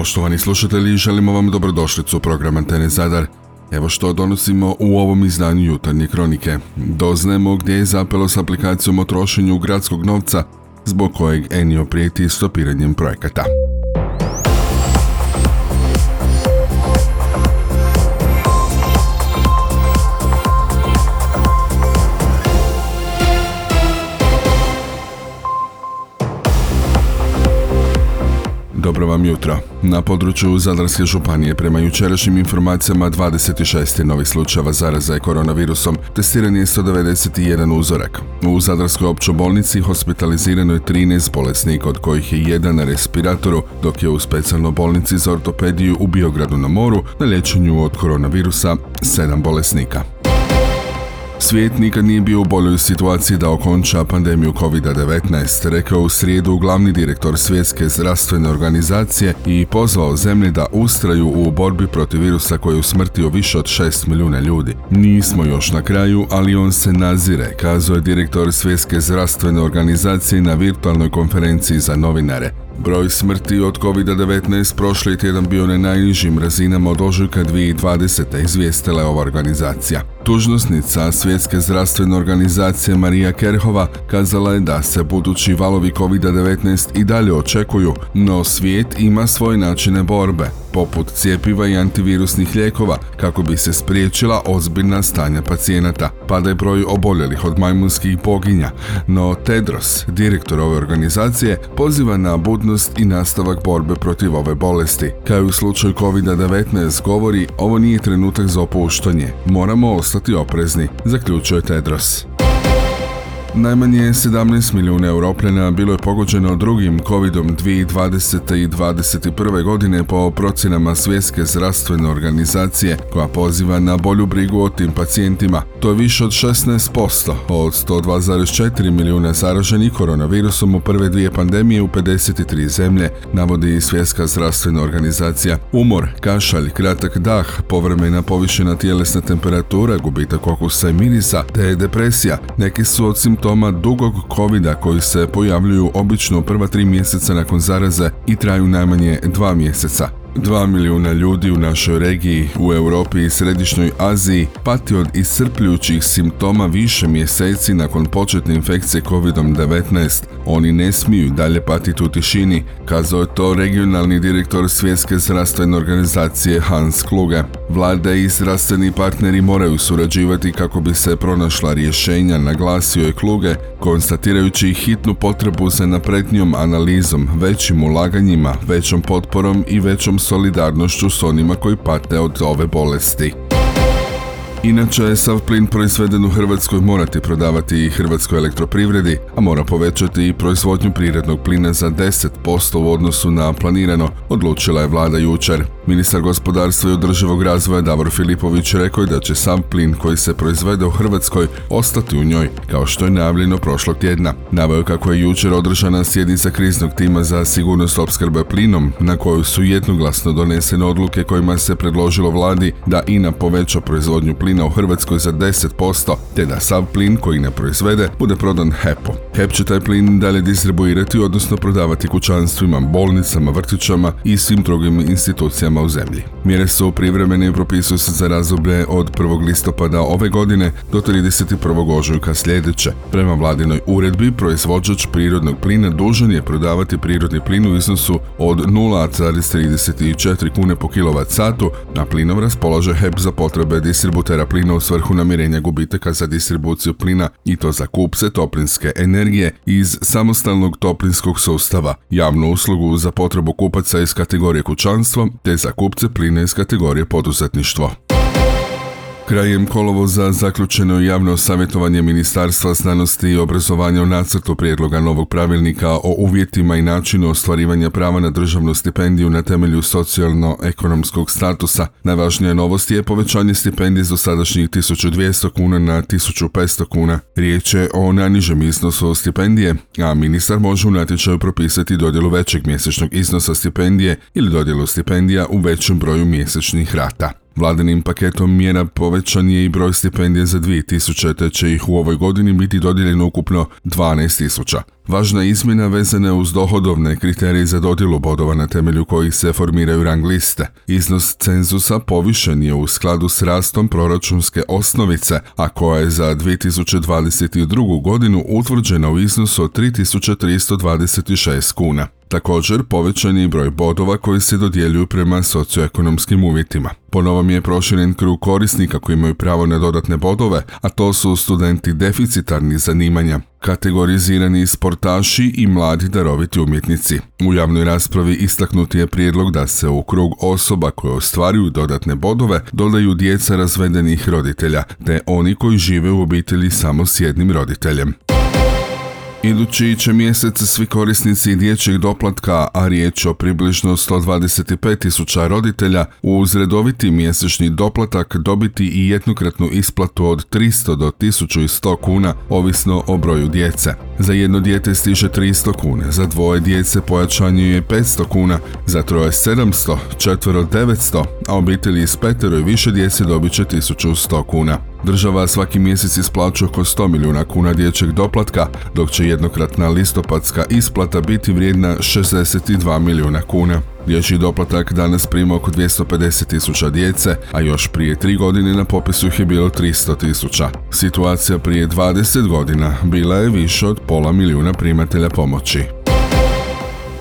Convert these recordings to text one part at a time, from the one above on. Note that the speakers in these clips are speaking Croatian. Poštovani slušatelji, želimo vam dobrodošlicu u program Antene Zadar. Evo što donosimo u ovom izdanju Jutarnje kronike. Doznajemo gdje je zapelo s aplikacijom o trošenju gradskog novca, zbog kojeg Enio prijeti stopiranjem projekata. Dobro vam jutro. Na području Zadarske županije prema jučerašnjim informacijama 26 novih slučajeva zaraze koronavirusom, testiran je 191 uzorak. U Zadarskoj općoj bolnici hospitalizirano je 13 bolesnika, od kojih je jedan na respiratoru, dok je u specijalnoj bolnici za ortopediju u Biogradu na moru na liječenju od koronavirusa 7 bolesnika. Svijet nikad nije bio u boljoj situaciji da okonča pandemiju COVID-19, rekao u srijedu glavni direktor Svjetske zdravstvene organizacije i pozvao zemlje da ustraju u borbi protiv virusa koji je usmrtio više od 6 milijuna ljudi. Nismo još na kraju, ali on se nazire, kazao je direktor Svjetske zdravstvene organizacije na virtualnoj konferenciji za novinare. Broj smrti od COVID-19 prošli tjedan bio na najnižim razinama od ožujka 2020. izvijestila je ova organizacija. Dužnosnica Svjetske zdravstvene organizacije Marija Kerhova kazala je da se budući valovi COVID-19 i dalje očekuju, no svijet ima svoje načine borbe, poput cjepiva i antivirusnih lijekova, kako bi se spriječila ozbiljna stanja pacijenata. Pada je broj oboljelih od majmunskih boginja, no Tedros, direktor ove organizacije, poziva na budnost i nastavak borbe protiv ove bolesti. Kao i u slučaju COVID-19 govori, ovo nije trenutak za opuštanje, moramo ostati oprezni, zaključuje Tedros. Najmanje 17 milijuna Europljana bilo je pogođeno drugim Covidom 2020. i 2021. godine po procjenama Svjetske zdravstvene organizacije, koja poziva na bolju brigu o tim pacijentima. To je više od 16% od 102,4 milijuna zaraženih koronavirusom u prve dvije pandemije u 53 zemlje, navodi Svjetska zdravstvena organizacija. Umor, kašalj, kratak dah, povremena povišena tjelesna temperatura, gubitak okusa i mirisa, te depresija neki su od simptoma dugog covida koji se pojavljuju obično prva 3 mjeseca nakon zaraze i traju najmanje 2 mjeseca. 2 milijuna ljudi u našoj regiji, u Europi i Središnjoj Aziji pati od iscrpljujućih simptoma više mjeseci nakon početne infekcije COVID-19. Oni ne smiju dalje patiti u tišini, kazao je to regionalni direktor Svjetske zdravstvene organizacije Hans Kluge. Vlade i zdravstveni partneri moraju surađivati kako bi se pronašla rješenja, naglasio je Kluge, konstatirajući hitnu potrebu za naprednijom analizom, većim ulaganjima, većom potporom i većom solidarnošću s onima koji pate od ove bolesti. Inače, sav plin proizveden u Hrvatskoj morati prodavati i Hrvatskoj elektroprivredi, a mora povećati i proizvodnju prirodnog plina za 10% u odnosu na planirano, odlučila je vlada jučer. Ministar gospodarstva i održivog razvoja Davor Filipović rekao je da će sav plin koji se proizvede u Hrvatskoj ostati u njoj, kao što je najavljeno prošlog tjedna. Naveo kako je jučer održana sjednica kriznog tima za sigurnost opskrbe plinom, na kojoj su jednoglasno donesene odluke kojima se predložilo vladi da INA poveća proizvodnju plina u Hrvatskoj za 10%, te da sav plin koji ne proizvede bude prodan HEP-u. HEP će taj plin dalje distribuirati, odnosno prodavati kućanstvima, bolnicama, vrtićama i svim drugim institucijama u zemlji. Mjere su privremene i propisuju se za razdoblje od 1. listopada ove godine do 31. ožujka sljedeće. Prema vladinoj uredbi, proizvođač prirodnog plina dužan je prodavati prirodni plin u iznosu od 0,34 kune po kilovat satu, a plinom raspolaže HEP za potrebe distributera plina u svrhu namirenja gubitaka za distribuciju plina i to za kupce toplinske energije iz samostalnog toplinskog sustava, javnu uslugu za potrebu kupaca iz kategorije kućanstva te za kupce plina iz kategorije poduzetništvo. Krajem kolovoza zaključeno je javno savjetovanje Ministarstva znanosti i obrazovanja o nacrtu prijedloga novog pravilnika o uvjetima i načinu ostvarivanja prava na državnu stipendiju na temelju socijalno-ekonomskog statusa. Najvažnija novost je povećanje stipendije za sadašnjih 1200 kuna na 1500 kuna. Riječ je o najnižem iznosu stipendije, a ministar može u natječaju propisati dodjelu većeg mjesečnog iznosa stipendije ili dodjelu stipendija u većem broju mjesečnih rata. Vladinim paketom mjera povećan je i broj stipendija za 2000, te će ih u ovoj godini biti dodijeljeno ukupno 12.000. Važna izmjena vezana je uz dohodovne kriterije za dodjelu bodova na temelju kojih se formiraju rang liste. Iznos cenzusa povišen je u skladu s rastom proračunske osnovice, a koja je za 2022. godinu utvrđena u iznosu od 3.326 kuna. Također, povećan je broj bodova koji se dodjeljuju prema socioekonomskim uvjetima. Po novom je proširen krug korisnika koji imaju pravo na dodatne bodove, a to su studenti deficitarnih zanimanja, kategorizirani sportaši i mladi daroviti umjetnici. U javnoj raspravi istaknuti je prijedlog da se u krug osoba koje ostvaruju dodatne bodove dodaju djeca razvedenih roditelja, te oni koji žive u obitelji samo s jednim roditeljem. Idući će mjesec svi korisnici dječjeg doplatka, a riječ o približno 125.000 roditelja, uz redoviti mjesečni doplatak dobiti i jednokratnu isplatu od 300 do 1100 kuna, ovisno o broju djece. Za jedno dijete stiže 300 kuna, za dvoje djece pojačanje je 500 kuna, za troje 700, četvero 900, a obitelji s petero i više djece dobit će 1100 kuna. Država svaki mjesec isplaćuje oko 100 milijuna kuna dječjeg doplatka, dok će jednokratna listopadska isplata biti vrijedna 62 milijuna kuna. Dječji doplatak danas prima oko 250.000 djece, a još prije 3 godine na popisu ih je bilo 300.000. Situacija prije 20 godina bila je više od pola milijuna primatelja pomoći.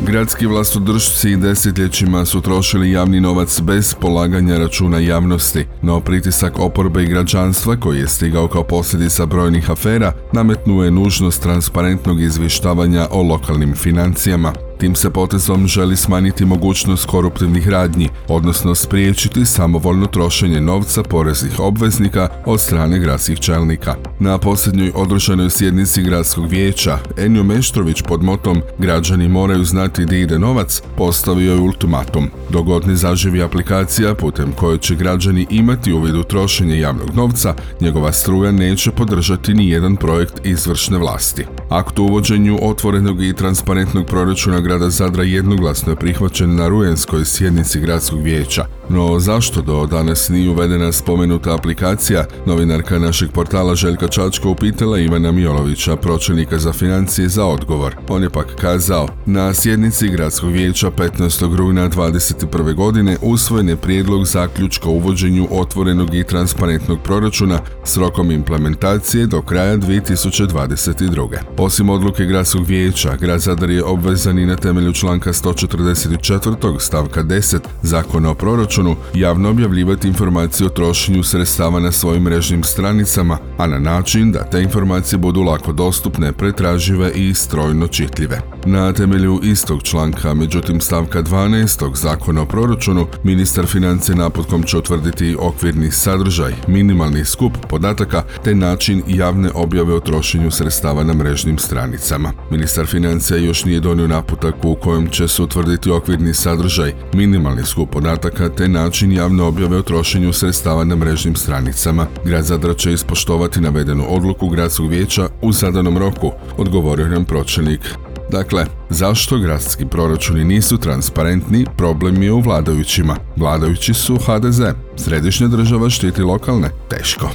Gradski vlastodržci desetljećima su trošili javni novac bez polaganja računa javnosti, no pritisak oporbe i građanstva koji je stigao kao posljedica brojnih afera nametnuo je nužnost transparentnog izvještavanja o lokalnim financijama. Tim se potezom želi smanjiti mogućnost koruptivnih radnji, odnosno spriječiti samovoljno trošenje novca poreznih obveznika od strane gradskih čelnika. Na posljednjoj održanoj sjednici gradskog vijeća, Enio Meštrović pod motom "Građani moraju znati gdje ide novac" postavio je ultimatum. Dok god ne zaživi aplikacija putem koje će građani imati uvid u trošenje javnog novca, njegova struja neće podržati ni jedan projekt izvršne vlasti. Akt o uvođenju otvorenog i transparentnog proračuna grada Zadra jednoglasno je prihvaćen na rujanskoj sjednici gradskog vijeća. No zašto do danas nije uvedena spomenuta aplikacija, novinarka našeg portala Željka Čačko upitala Ivana Mijolovića, pročelnika za financije, za odgovor. On je pak kazao: "Na sjednici gradskog vijeća 15. rujna 2021. godine usvojen je prijedlog zaključka o uvođenju otvorenog i transparentnog proračuna s rokom implementacije do kraja 2022. Osim odluke gradskog vijeća, grad Zadar je obvezan i na temelju članka 144. stavka 10. Zakona o proračunu javno objavljivati informacije o trošenju sredstava na svojim mrežnim stranicama, a na način da te informacije budu lako dostupne, pretražive i strojno čitljive." Na temelju istog članka, međutim, stavka 12. Zakona o proračunu, ministar financija naputkom će utvrditi okvirni sadržaj, minimalni skup podataka te način javne objave o trošenju sredstava na mrežnim stranicama. Ministar financija još nije donio naputak u kojem će se utvrditi okvirni sadržaj, minimalni skup podataka te način javne objave o trošenju sredstava na mrežnim stranicama. Grad Zadra će ispoštovati navedenu odluku gradskog vijeća u zadanom roku, odgovorio nam pročelnik. Dakle, zašto gradski proračuni nisu transparentni, problem je u vladajućima. Vladajući su HDZ. Središnja država štiti lokalne. Teško.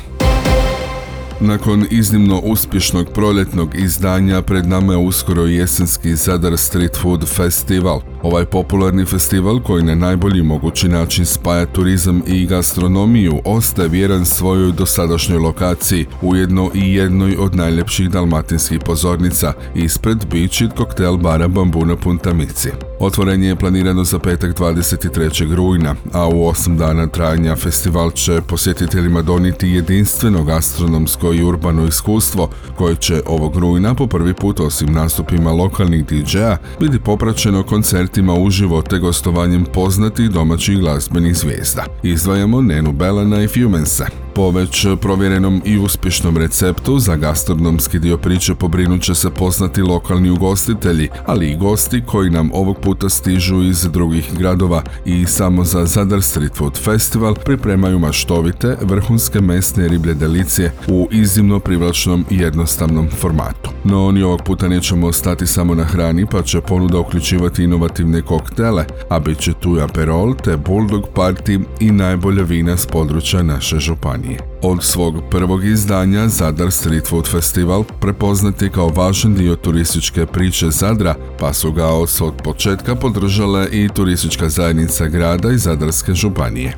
Nakon iznimno uspješnog proljetnog izdanja, pred nama je uskoro jesenski Zadar Street Food Festival. Ovaj popularni festival, koji na najbolji mogući način spaja turizam i gastronomiju, ostaje vjeran svojoj dosadašnjoj lokaciji, ujedno i jednoj od najljepših dalmatinskih pozornica, ispred beach i koktel bara Bambu na Punta Mici. Otvorenje je planirano za petak 23. rujna, a u 8 dana trajanja festival će posjetiteljima donijeti jedinstveno gastronomsko i urbano iskustvo, koje će ovog rujna po prvi put, osim nastupima lokalnih DJ-a, biti popraćeno koncertima uživo te gostovanjem poznatih domaćih glazbenih zvijezda. Izdvajamo Nenu Belana i Fumensa. Po već provjerenom i uspješnom receptu za gastronomski dio priče pobrinut će se poznati lokalni ugostitelji, ali i gosti koji nam ovog puta stižu iz drugih gradova i samo za Zadar Street Food Festival pripremaju maštovite, vrhunske mesne riblje delicije u iznimno privlačnom i jednostavnom formatu. No ni ovog puta nećemo ostati samo na hrani, pa će ponuda uključivati inovativne koktele, a bit će tu i aperol te bulldog party i najbolja vina s područja naše županije. Od svog prvog izdanja Zadar Street Food Festival prepoznati kao važan dio turističke priče Zadra, pa su ga od početka podržale i turistička zajednica grada i Zadarske županije.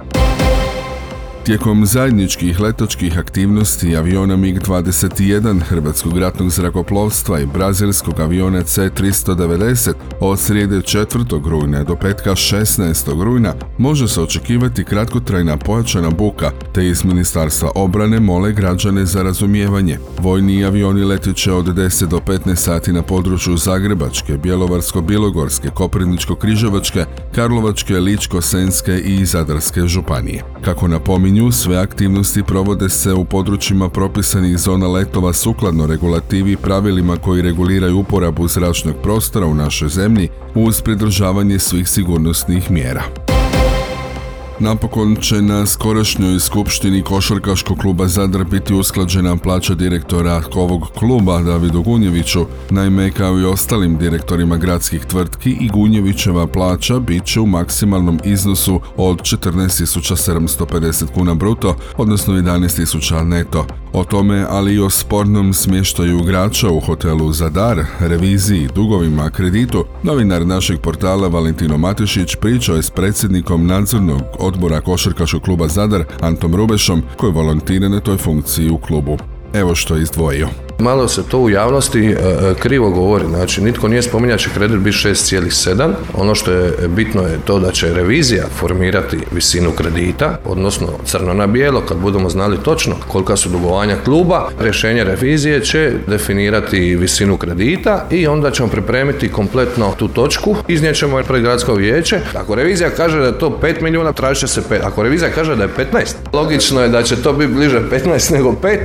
Tijekom zajedničkih letačkih aktivnosti aviona MiG-21 Hrvatskog ratnog zrakoplovstva i brazilskog aviona C-390 od srijede 4. rujna do petka 16. rujna može se očekivati kratkotrajna pojačana buka, te iz Ministarstva obrane mole građane za razumijevanje. Vojni avioni letit će od 10 do 15 sati na području Zagrebačke, Bjelovarsko-bilogorske, Koprivničko-križevačke, Karlovačke, Ličko-senjske i Zadarske županije. Kako napominje, sve aktivnosti provode se u područjima propisanih zona letova sukladno regulativi i pravilima koji reguliraju uporabu zračnog prostora u našoj zemlji uz pridržavanje svih sigurnosnih mjera. Napokon će na skorašnjoj skupštini Košarkaškog kluba Zadar biti usklađena plaća direktora ovog kluba Davidu Gunjeviću. Naime, kao i ostalim direktorima gradskih tvrtki, i Gunjevićeva plaća bit će u maksimalnom iznosu od 14.750 kuna bruto, odnosno 11.000 neto. O tome, ali i o spornom smještaju igrača u hotelu Zadar, reviziji, dugovima, kreditu, novinar našeg portala Valentino Matešićć pričao je s predsjednikom nadzornog odbora Košarkaškog kluba Zadar Antom Rubešom, koji volontira na toj funkciji u klubu. Evo što je izdvojio. Malo se to u javnosti krivo govori, znači nitko nije spominjao će kredit biti 6,7, ono što je bitno je to da će revizija formirati visinu kredita, odnosno crno na bijelo, kad budemo znali točno kolika su dugovanja kluba, rješenje revizije će definirati visinu kredita i onda ćemo pripremiti kompletno tu točku, iznijet ćemo je pred gradsko vijeće. Ako revizija kaže da je to 5 milijuna, tražit će se 5, ako revizija kaže da je 15, logično je da će to biti bliže 15 nego 5.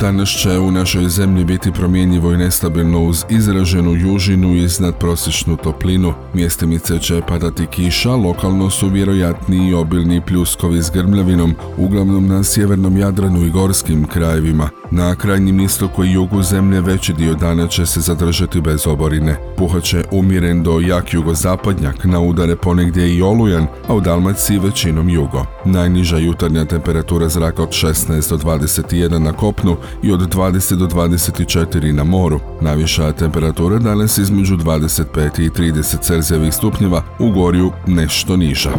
Danas će u našoj zemlji biti promjenjivo i nestabilno uz izraženu južinu i iznadprosječnu toplinu. Mjestimice će padati kiša, lokalno su vjerojatni i obilni pljuskovi s grmljavinom, uglavnom na sjevernom Jadranu i gorskim krajevima. Na krajnjem istoku i jugu zemlje veći dio dana će se zadržati bez oborine. Puhat će umjeren do jak jugozapadnjak, na udare ponegdje i olujan, a u Dalmaciji većinom jugo. Najniža jutarnja temperatura zraka od 16 do 21 na kopnu i od 20 do 24 na moru. Najviša temperatura danas između 25 i 30 celzijevih stupnjeva, u Gorju nešto niža.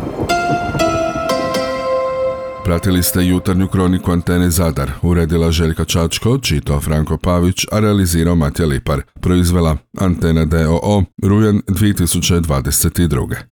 Pratili ste jutarnju kroniku Antene Zadar, uredila Željka Čačko, čitao Franko Pavić, a realizirao Matja Lipar. Proizvela Antena DOO, rujan 2022.